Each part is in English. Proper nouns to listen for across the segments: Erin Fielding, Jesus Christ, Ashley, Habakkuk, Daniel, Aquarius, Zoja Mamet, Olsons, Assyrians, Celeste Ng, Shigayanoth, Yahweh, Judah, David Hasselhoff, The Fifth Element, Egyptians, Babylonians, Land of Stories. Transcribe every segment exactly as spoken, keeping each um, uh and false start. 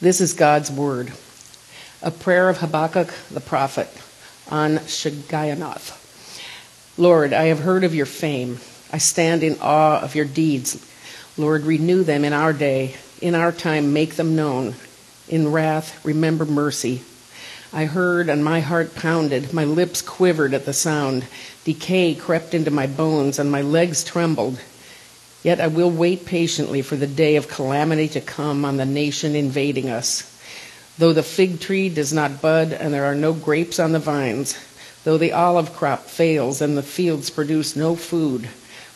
This is God's word. A prayer of Habakkuk the prophet on Shigayanoth. Lord, I have heard of your fame. I stand in awe of your deeds. Lord, renew them in our day. In our time, make them known. In wrath, remember mercy. I heard and my heart pounded. My lips quivered at the sound. Decay crept into my bones and my legs trembled. Yet I will wait patiently for the day of calamity to come on the nation invading us. Though the fig tree does not bud and there are no grapes on the vines, though the olive crop fails and the fields produce no food,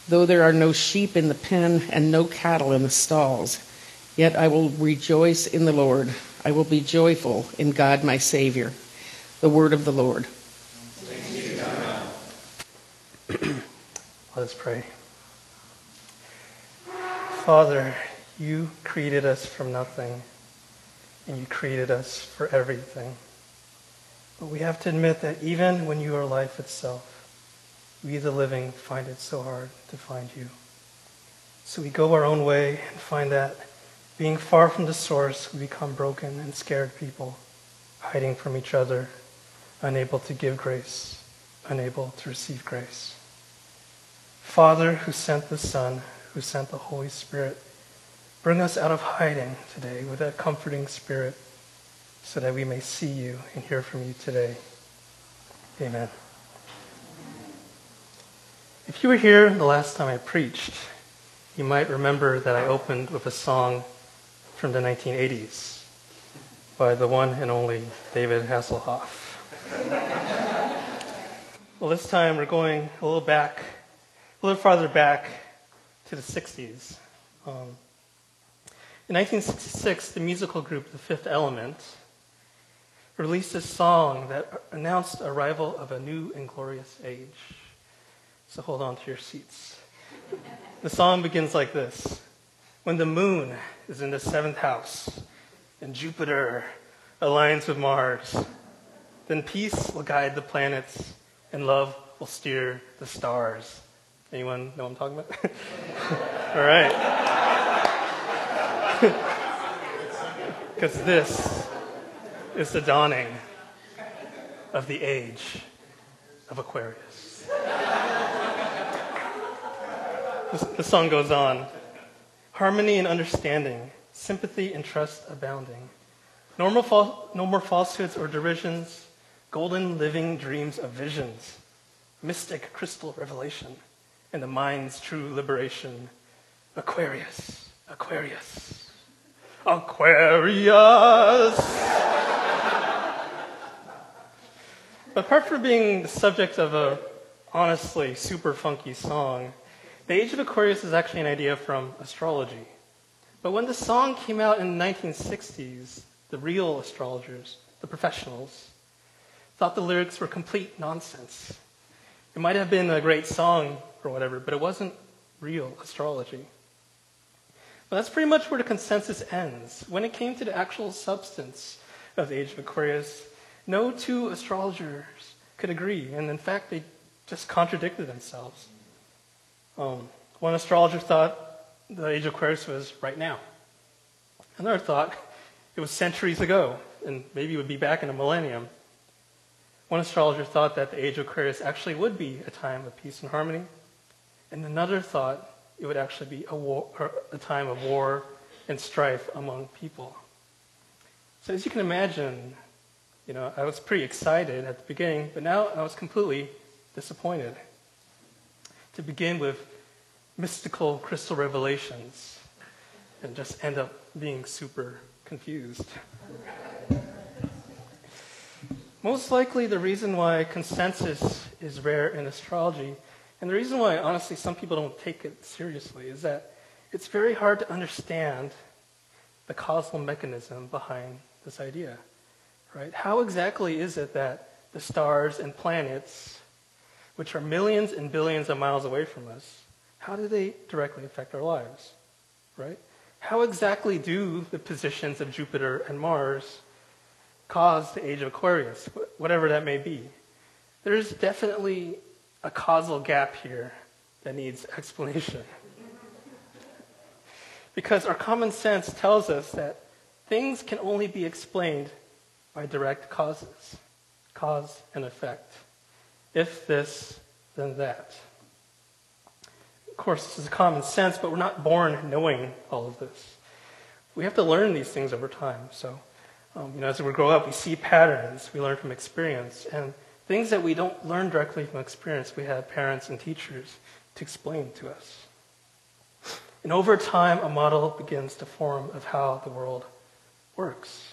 though there are no sheep in the pen and no cattle in the stalls, yet I will rejoice in the Lord. I will be joyful in God my Savior. The word of the Lord. Thanks be to God. Let us pray. Father, you created us from nothing, and you created us for everything. But we have to admit that even when you are life itself, we the living find it so hard to find you. So we go our own way and find that being far from the source, we become broken and scared people, hiding from each other, unable to give grace, unable to receive grace. Father, who sent the Son, who sent the Holy Spirit, bring us out of hiding today with a comforting spirit so that we may see you and hear from you today. Amen. If you were here the last time I preached, you might remember that I opened with a song from the nineteen eighties by the one and only David Hasselhoff. Well, this time we're going a little back, a little farther back to the sixties. Um, in nineteen sixty-six, the musical group The Fifth Element released a song that announced the arrival of a new and glorious age. So hold on to your seats. The song begins like this. When the moon is in the seventh house and Jupiter aligns with Mars, then peace will guide the planets and love will steer the stars. Anyone know what I'm talking about? All right. Because this is the dawning of the age of Aquarius. The song goes on. Harmony and understanding, sympathy and trust abounding. No more, fal- no more falsehoods or derisions, golden living dreams of visions, mystic crystal revelation, and the mind's true liberation. Aquarius, Aquarius, Aquarius. Apart from being the subject of a honestly super funky song, the age of Aquarius is actually an idea from astrology. But when the song came out in the nineteen sixties, the real astrologers, the professionals, thought the lyrics were complete nonsense. It might have been a great song or whatever, but it wasn't real astrology. But that's pretty much where the consensus ends. When it came to the actual substance of the age of Aquarius, no two astrologers could agree, and in fact, they just contradicted themselves. Um, one astrologer thought the age of Aquarius was right now. Another thought it was centuries ago, and maybe it would be back in a millennium. One astrologer thought that the age of Aquarius actually would be a time of peace and harmony, and another thought it would actually be a, war, or a time of war and strife among people. So as you can imagine, you know, I was pretty excited at the beginning, but now I was completely disappointed. To begin with mystical crystal revelations and just end up being super confused. Most likely the reason why consensus is rare in astrology, and the reason why honestly some people don't take it seriously, is that it's very hard to understand the causal mechanism behind this idea. Right? How exactly is it that the stars and planets, which are millions and billions of miles away from us, how do they directly affect our lives, right? How exactly do the positions of Jupiter and Mars cause the age of Aquarius, whatever that may be? There's definitely a causal gap here that needs explanation. Because our common sense tells us that Things can only be explained by direct causes, cause and effect. If this, then that. Of course, this is common sense, but we're not born knowing all of this. We have to learn these things over time. So, um, you know, as we grow up, we see patterns, we learn from experience, and things that we don't learn directly from experience, we have parents and teachers to explain to us. And over time, a model begins to form of how the world works.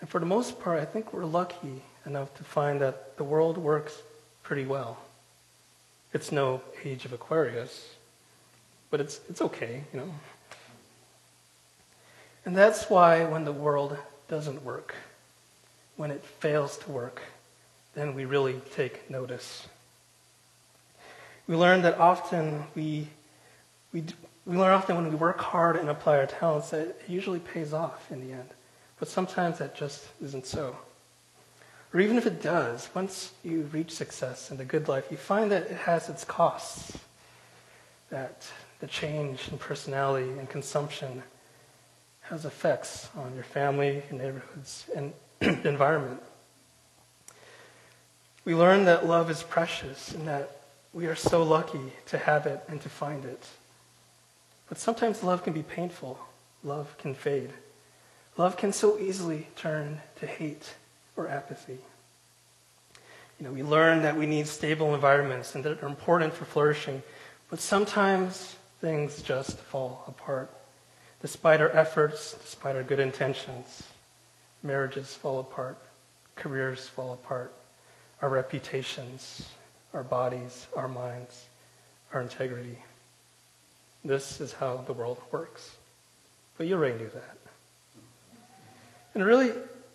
And for the most part, I think we're lucky enough to find that the world works pretty well. It's no Age of Aquarius, but it's, it's okay, you know. And that's why when the world doesn't work, when it fails to work, then we really take notice. We learn that often we, we, we learn often when we work hard and apply our talents that it usually pays off in the end. But sometimes that just isn't so. Or even if it does, once you reach success and the good life, you find that it has its costs, that the change in personality and consumption has effects on your family, your neighborhoods, and the environment. We learn that love is precious and that we are so lucky to have it and to find it. But sometimes love can be painful. Love can fade. Love can so easily turn to hate or apathy. You know, we learn that we need stable environments and that are important for flourishing, but sometimes things just fall apart. Despite our efforts, despite our good intentions, marriages fall apart, careers fall apart, our reputations, our bodies, our minds, our integrity. This is how the world works. But you already knew that. And really,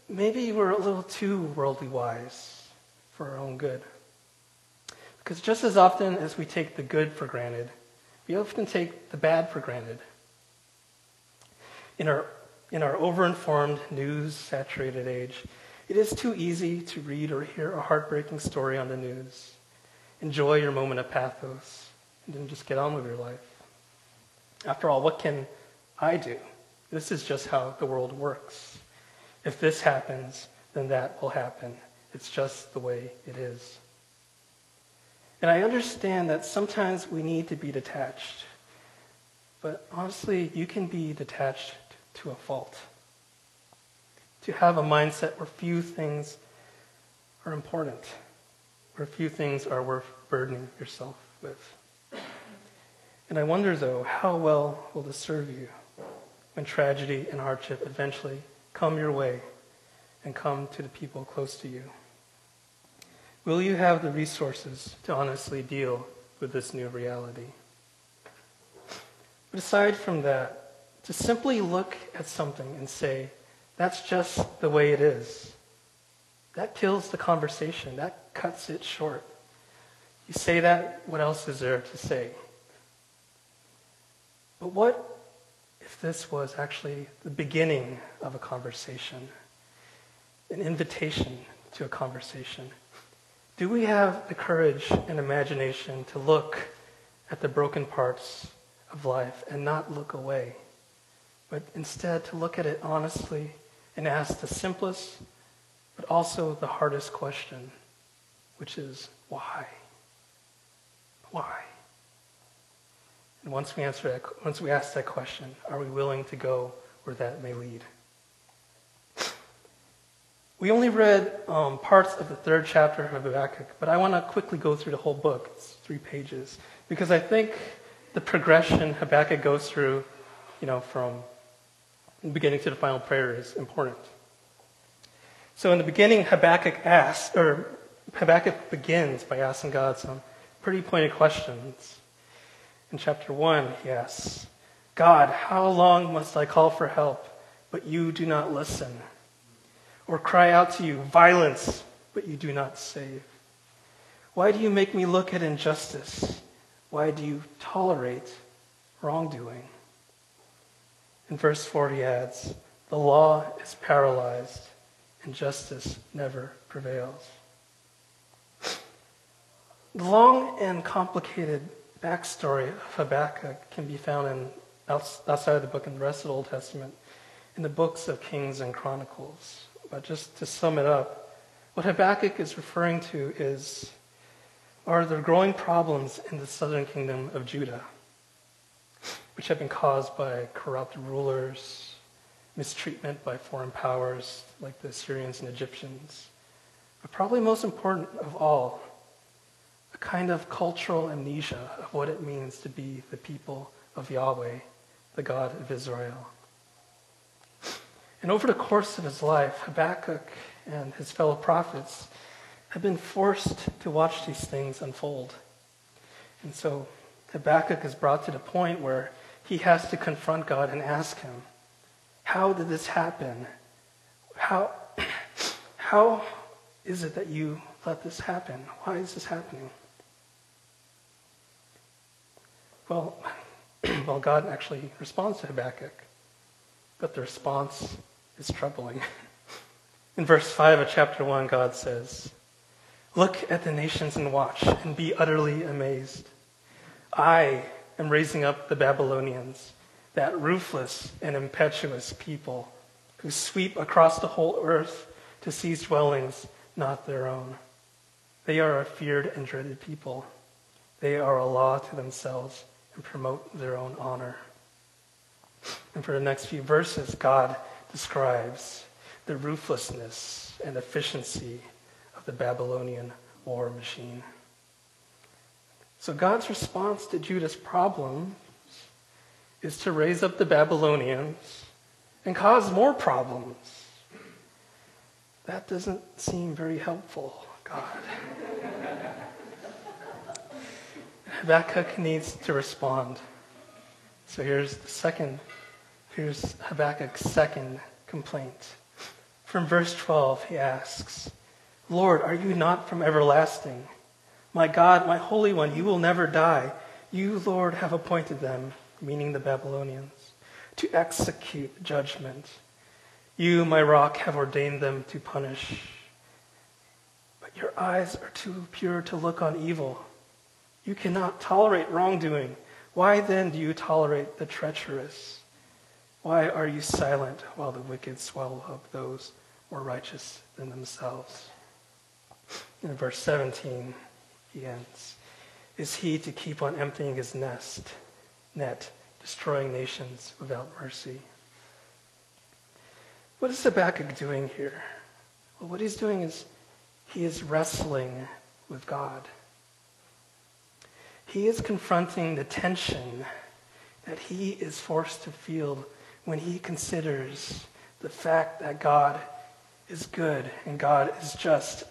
maybe we're a little too worldly wise for our own good. Because just as often as we take the good for granted, we often take the bad for granted. In our, in our over-informed, news-saturated age, it is too easy to read or hear a heartbreaking story on the news, enjoy your moment of pathos, and then just get on with your life. After all, what can I do? This is just how the world works. If this happens, then that will happen. It's just the way it is. And I understand that sometimes we need to be detached. But honestly, you can be detached to a fault. To have a mindset where few things are important, where few things are worth burdening yourself with. And I wonder, though, how well will this serve you when tragedy and hardship eventually come your way and come to the people close to you? Will you have the resources to honestly deal with this new reality? But aside from that, to simply look at something and say, that's just the way it is, that kills the conversation. That cuts it short. You say that, what else is there to say? But what if this was actually the beginning of a conversation, an invitation to a conversation? Do we have the courage and imagination to look at the broken parts of life and not look away, but instead to look at it honestly and ask the simplest, but also the hardest question, which is why? Why? And once we answer that, once we ask that question, are we willing to go where that may lead? We only read um, parts of the third chapter of Habakkuk, but I want to quickly go through the whole book. It's three pages, because I think the progression Habakkuk goes through, you know, from the beginning to the final prayer is important. So in the beginning, Habakkuk asks, or Habakkuk begins by asking God some pretty pointed questions. In chapter one, he asks, God, how long must I call for help, but you do not listen? Or cry out to you, violence, but you do not save? Why do you make me look at injustice? Why do you tolerate wrongdoing? In verse four, he adds, the law is paralyzed and justice never prevails. The long and complicated backstory of Habakkuk can be found in, outside of the book in the rest of the Old Testament. in the books of Kings and Chronicles. But just to sum it up, what Habakkuk is referring to is, are there growing problems in the southern kingdom of Judah, which have been caused by corrupt rulers, mistreatment by foreign powers like the Assyrians and Egyptians, but probably most important of all, a kind of cultural amnesia of what it means to be the people of Yahweh, the God of Israel. And over the course of his life, Habakkuk and his fellow prophets have been forced to watch these things unfold. And so Habakkuk is brought to the point where he has to confront God and ask him, how did this happen? How, how is it that you let this happen? Why is this happening? Well, well, God actually responds to Habakkuk, but the response is troubling. In verse five of chapter one, God says, "Look at the nations and watch, and be utterly amazed. I am raising up the Babylonians, that ruthless and impetuous people who sweep across the whole earth to seize dwellings not their own. They are a feared and dreaded people. They are a law to themselves and promote their own honor." And for the next few verses, God describes the ruthlessness and efficiency of the Babylonian war machine. So God's response to Judah's problem is to raise up the Babylonians and cause more problems. That doesn't seem very helpful, God. Habakkuk needs to respond. So here's the second, here's Habakkuk's second complaint. From verse twelve, he asks, "Lord, are you not from everlasting? My God, my Holy One, you will never die. You, Lord, have appointed them," meaning the Babylonians, "to execute judgment. You, my rock, have ordained them to punish. But your eyes are too pure to look on evil. You cannot tolerate wrongdoing. Why then do you tolerate the treacherous? Why are you silent while the wicked swallow up those more righteous than themselves?" In verse seventeen, he ends, "Is he to keep on emptying his nest, net, destroying nations without mercy?" What is Habakkuk doing here? Well, what he's doing is he is wrestling with God. He is confronting the tension that he is forced to feel when he considers the fact that God is good and God is just,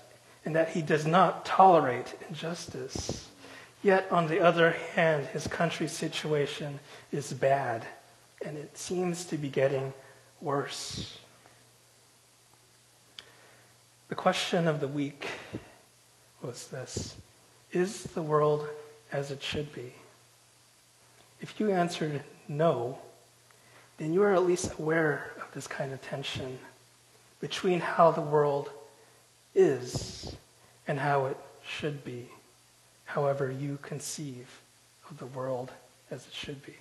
and that he does not tolerate injustice. Yet, on the other hand, his country's situation is bad, and it seems to be getting worse. The question of the week was this: is the world as it should be? If you answered no, then you are at least aware of this kind of tension between how the world is and how it should be, however you conceive of the world as it should be.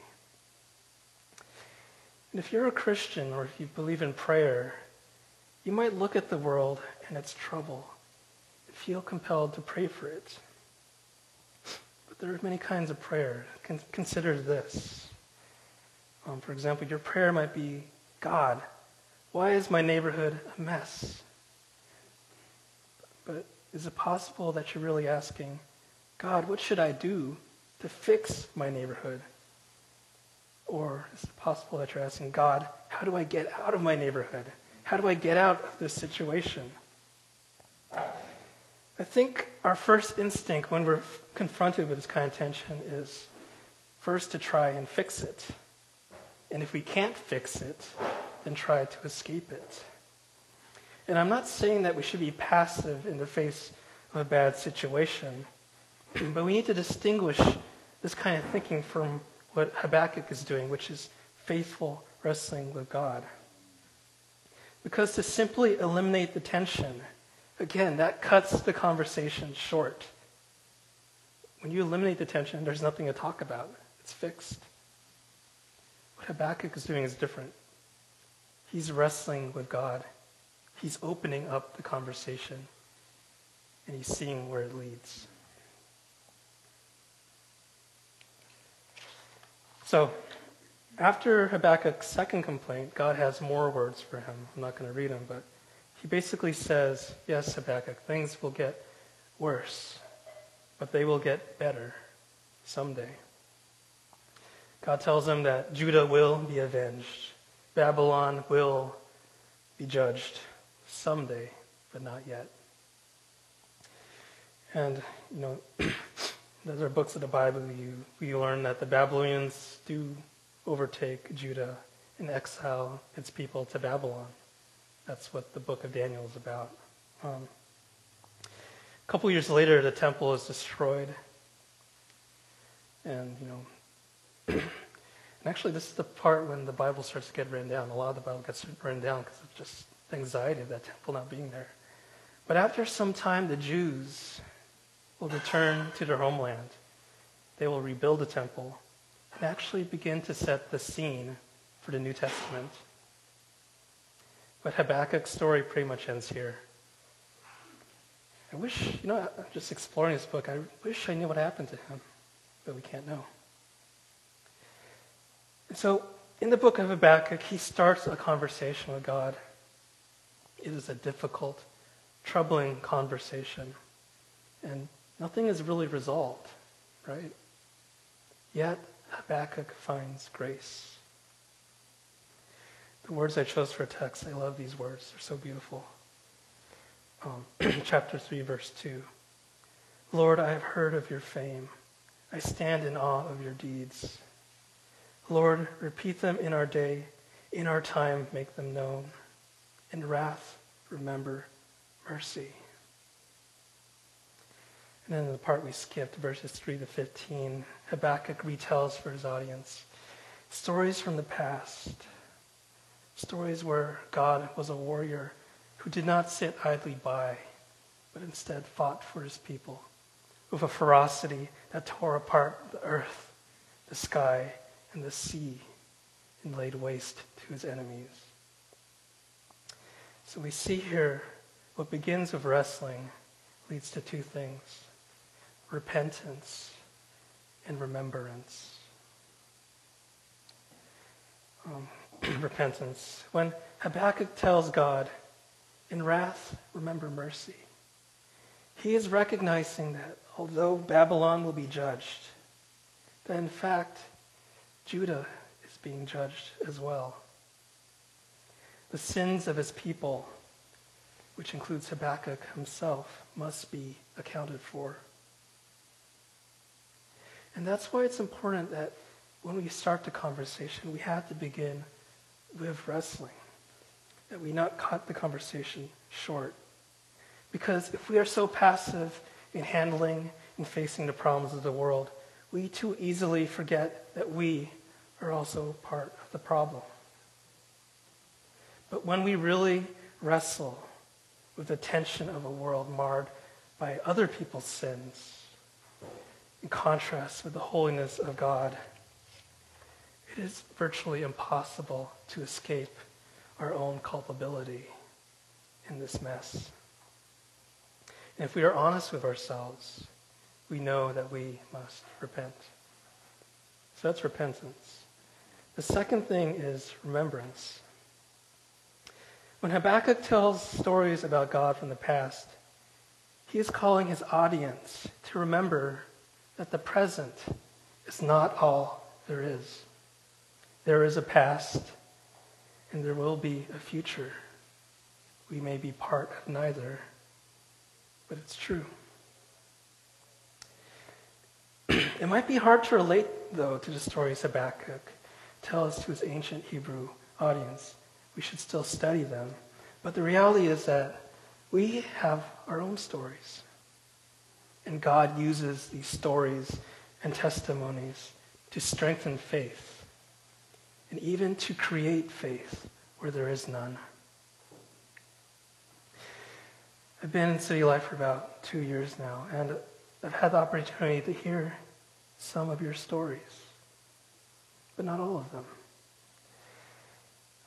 And if you're a Christian or if you believe in prayer, you might look at the world and its trouble and feel compelled to pray for it. But there are many kinds of prayer. Con- consider this. Um, for example, your prayer might be, "God, why is my neighborhood a mess?" But is it possible that you're really asking, "God, what should I do to fix my neighborhood?" Or is it possible that you're asking, "God, how do I get out of my neighborhood? How do I get out of this situation?" I think our first instinct when we're confronted with this kind of tension is first to try and fix it. And if we can't fix it, then try to escape it. And I'm not saying that we should be passive in the face of a bad situation, but we need to distinguish this kind of thinking from what Habakkuk is doing, which is faithful wrestling with God. Because to simply eliminate the tension, again, that cuts the conversation short. When you eliminate the tension, there's nothing to talk about. It's fixed. What Habakkuk is doing is different. He's wrestling with God. He's opening up the conversation, and he's seeing where it leads. So, after Habakkuk's second complaint, God has more words for him. I'm not going to read them, but he basically says, yes, Habakkuk, things will get worse, but they will get better someday. God tells him that Judah will be avenged. Babylon will be judged someday, but not yet. And, you know, those are books of the Bible. You, we learn that the Babylonians do overtake Judah and exile its people to Babylon. That's what the book of Daniel is about. Um, a couple years later, the temple is destroyed. And, you know, and actually, this is the part when the Bible starts to get written down. A lot of the Bible gets written down because of just anxiety of that temple not being there. But after some time, the Jews will return to their homeland. They will rebuild the temple and actually begin to set the scene for the New Testament. But Habakkuk's story pretty much ends here. I wish, you know, I'm just exploring this book. I wish I knew what happened to him, but we can't know. So, in the book of Habakkuk, he starts a conversation with God. It is a difficult, troubling conversation. And nothing is really resolved, right? Yet, Habakkuk finds grace. The words I chose for text, I love these words. They're so beautiful. Um, chapter three, verse two. Lord, I have heard of your fame. I stand in awe of your deeds. Lord, repeat them in our day, in our time make them known. In wrath, remember mercy. And then in the part we skipped, verses three to fifteen, Habakkuk retells for his audience stories from the past, stories where God was a warrior who did not sit idly by, but instead fought for his people with a ferocity that tore apart the earth, the sky, and the sea, and laid waste to his enemies. So we see here what begins with wrestling leads to two things: repentance and remembrance. Um, repentance. When Habakkuk tells God, in wrath, remember mercy, he is recognizing that although Babylon will be judged, that in fact, Judah is being judged as well. The sins of his people, which includes Habakkuk himself, must be accounted for. And that's why it's important that when we start the conversation, we have to begin with wrestling, that we not cut the conversation short. Because if we are so passive in handling and facing the problems of the world, we too easily forget that we are also part of the problem. But when we really wrestle with the tension of a world marred by other people's sins, in contrast with the holiness of God, it is virtually impossible to escape our own culpability in this mess. And if we are honest with ourselves, we know that we must repent. So that's repentance. The second thing is remembrance. When Habakkuk tells stories about God from the past, he is calling his audience to remember that the present is not all there is. There is a past, and there will be a future. We may be part of neither, but it's true. It might be hard to relate, though, to the stories Habakkuk tells to his ancient Hebrew audience. We should still study them. But the reality is that we have our own stories. And God uses these stories and testimonies to strengthen faith, and even to create faith where there is none. I've been in City Life for about two years now, and I've had the opportunity to hear some of your stories, but not all of them.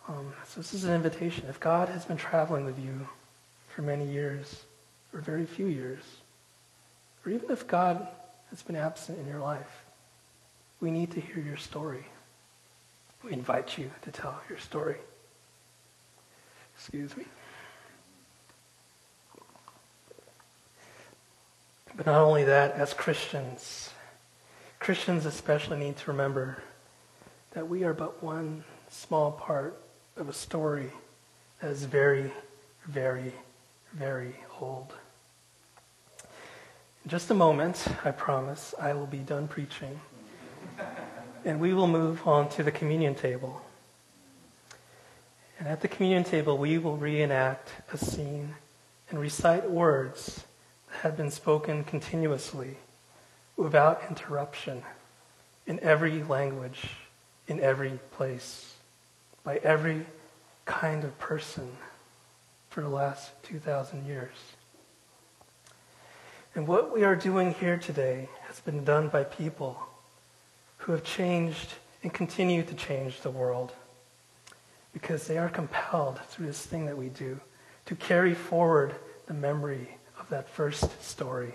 Um, so this is an invitation. If God has been traveling with you for many years, or very few years, or even if God has been absent in your life, we need to hear your story. We invite you to tell your story. Excuse me. But not only that, as Christians, Christians especially need to remember that we are but one small part of a story that is very, very, very old. In just a moment, I promise, I will be done preaching. And we will move on to the communion table. And at the communion table, we will reenact a scene and recite words that have been spoken continuously, without interruption, in every language, in every place, by every kind of person for the last two thousand years. And what we are doing here today has been done by people who have changed and continue to change the world, because they are compelled through this thing that we do to carry forward the memory of that first story,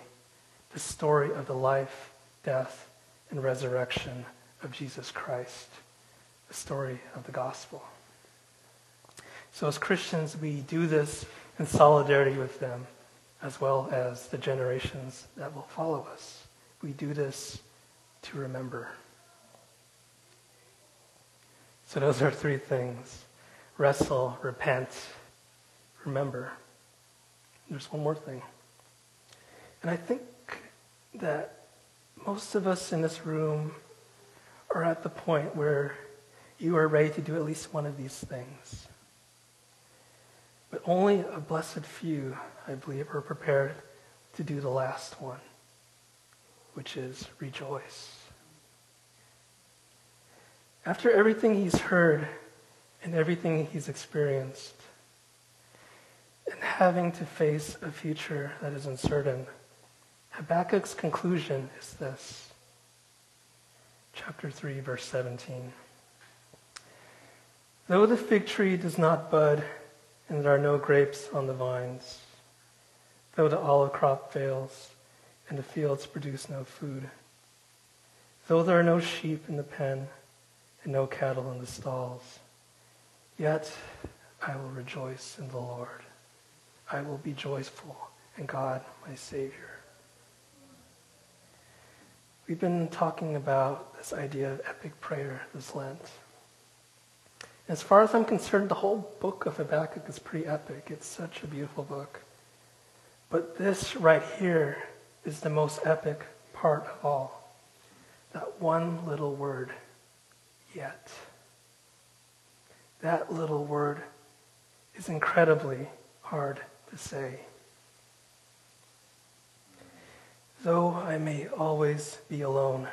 the story of the life, death, and resurrection of Jesus Christ, the story of the gospel. So as Christians, we do this in solidarity with them, as well as the generations that will follow us. We do this to remember. So those are three things: wrestle, repent, remember. There's one more thing. And I think that most of us in this room are at the point where you are ready to do at least one of these things. But only a blessed few, I believe, are prepared to do the last one, which is rejoice. After everything he's heard and everything he's experienced, and having to face a future that is uncertain, Habakkuk's conclusion is this. Chapter three, verse seventeen. Though the fig tree does not bud, and there are no grapes on the vines, though the olive crop fails, and the fields produce no food, though there are no sheep in the pen, and no cattle in the stalls, yet I will rejoice in the Lord. I will be joyful in God, my Savior. We've been talking about this idea of epic prayer this Lent. As far as I'm concerned, the whole book of Habakkuk is pretty epic. It's such a beautiful book. But this right here is the most epic part of all. That one little word, yet. That little word is incredibly hard to say. Though I may always be alone,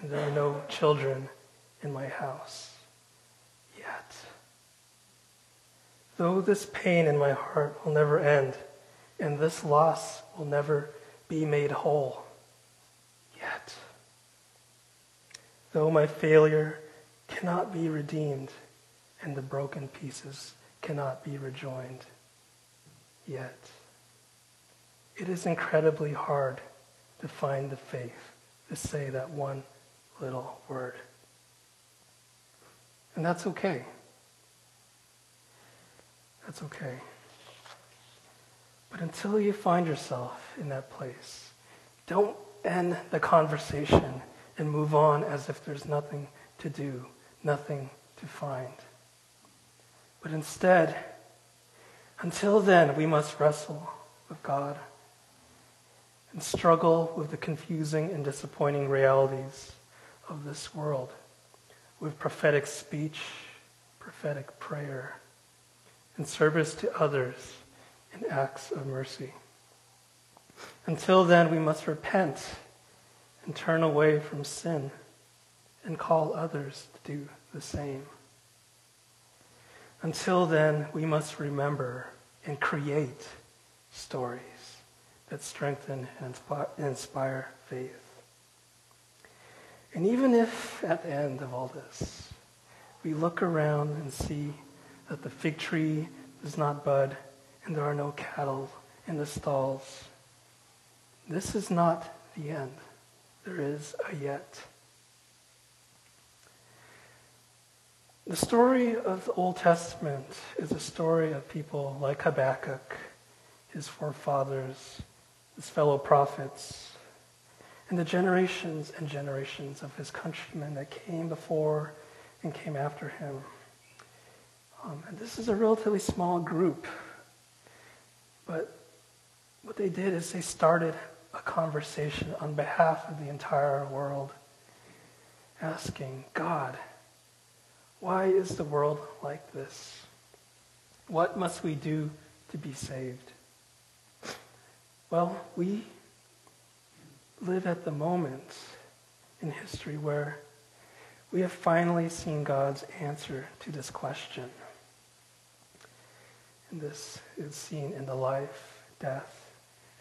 and there are no children in my house, yet. Though this pain in my heart will never end, and this loss will never be made whole, yet. Though my failure cannot be redeemed, and the broken pieces cannot be rejoined, yet. It is incredibly hard to find the faith to say that one little word. And that's okay. That's okay. But until you find yourself in that place, don't end the conversation and move on as if there's nothing to do, nothing to find. But instead, until then, we must wrestle with God and struggle with the confusing and disappointing realities of this world, with prophetic speech, prophetic prayer, and service to others in acts of mercy. Until then, we must repent and turn away from sin and call others to do the same. Until then, we must remember and create stories that strengthen and inspire faith. And even if at the end of all this, we look around and see that the fig tree does not bud, and there are no cattle in the stalls. This is not the end. There is a yet. The story of the Old Testament is a story of people like Habakkuk, his forefathers, his fellow prophets, and the generations and generations of his countrymen that came before and came after him. Um, and this is a relatively small group, but what they did is they started a conversation on behalf of the entire world, asking, God, why is the world like this? What must we do to be saved? Well, we live at the moment in history where we have finally seen God's answer to this question. And this is seen in the life, death,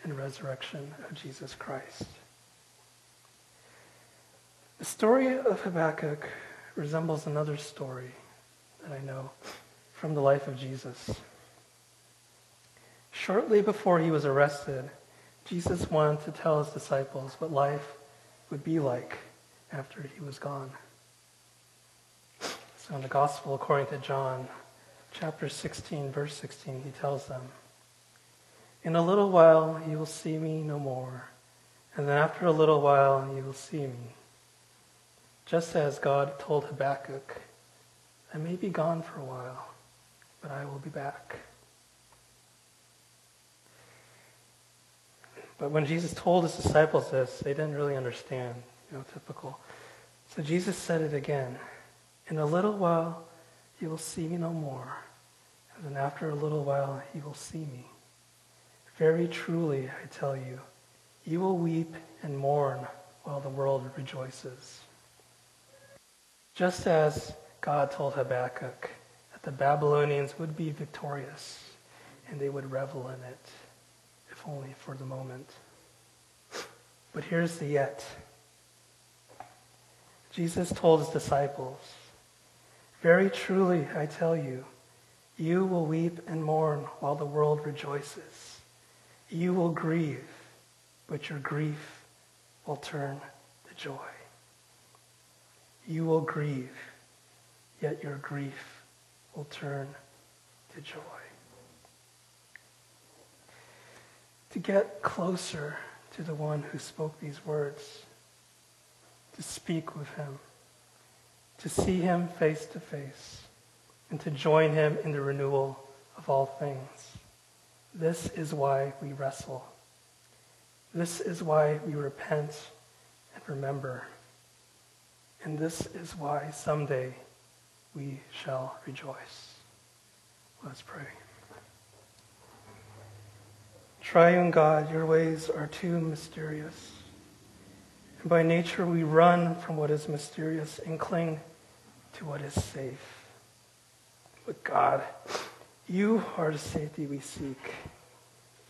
and resurrection of Jesus Christ. The story of Habakkuk resembles another story that I know from the life of Jesus. Shortly before he was arrested, Jesus wanted to tell his disciples what life would be like after he was gone. So in the Gospel according to John, chapter sixteen, verse sixteen, he tells them, "In a little while you will see me no more, and then after a little while you will see me. Just as God told Habakkuk, I may be gone for a while, but I will be back." But when Jesus told his disciples this, they didn't really understand, you know, typical. So Jesus said it again, "In a little while you will see me no more, and then after a little while you will see me. Very truly, I tell you, you will weep and mourn while the world rejoices." Just as God told Habakkuk that the Babylonians would be victorious and they would revel in it, if only for the moment. But here's the yet. Jesus told his disciples, "Very truly, I tell you, you will weep and mourn while the world rejoices. You will grieve, but your grief will turn to joy. You will grieve, yet your grief will turn to joy." To get closer to the one who spoke these words, to speak with him, to see him face to face, and to join him in the renewal of all things. This is why we wrestle. This is why we repent and remember. And this is why someday we shall rejoice. Let's pray. Triune God, your ways are too mysterious. And by nature we run from what is mysterious and cling to what is safe. But God, you are the safety we seek.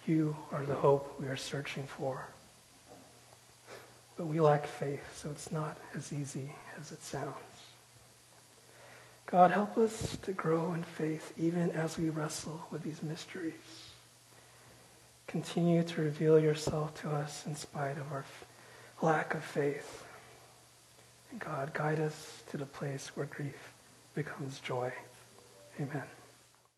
You are the hope we are searching for. But we lack faith, so it's not as easy as it sounds. God, help us to grow in faith even as we wrestle with these mysteries. Continue to reveal yourself to us in spite of our lack of faith. And God, guide us to the place where grief becomes joy. Amen.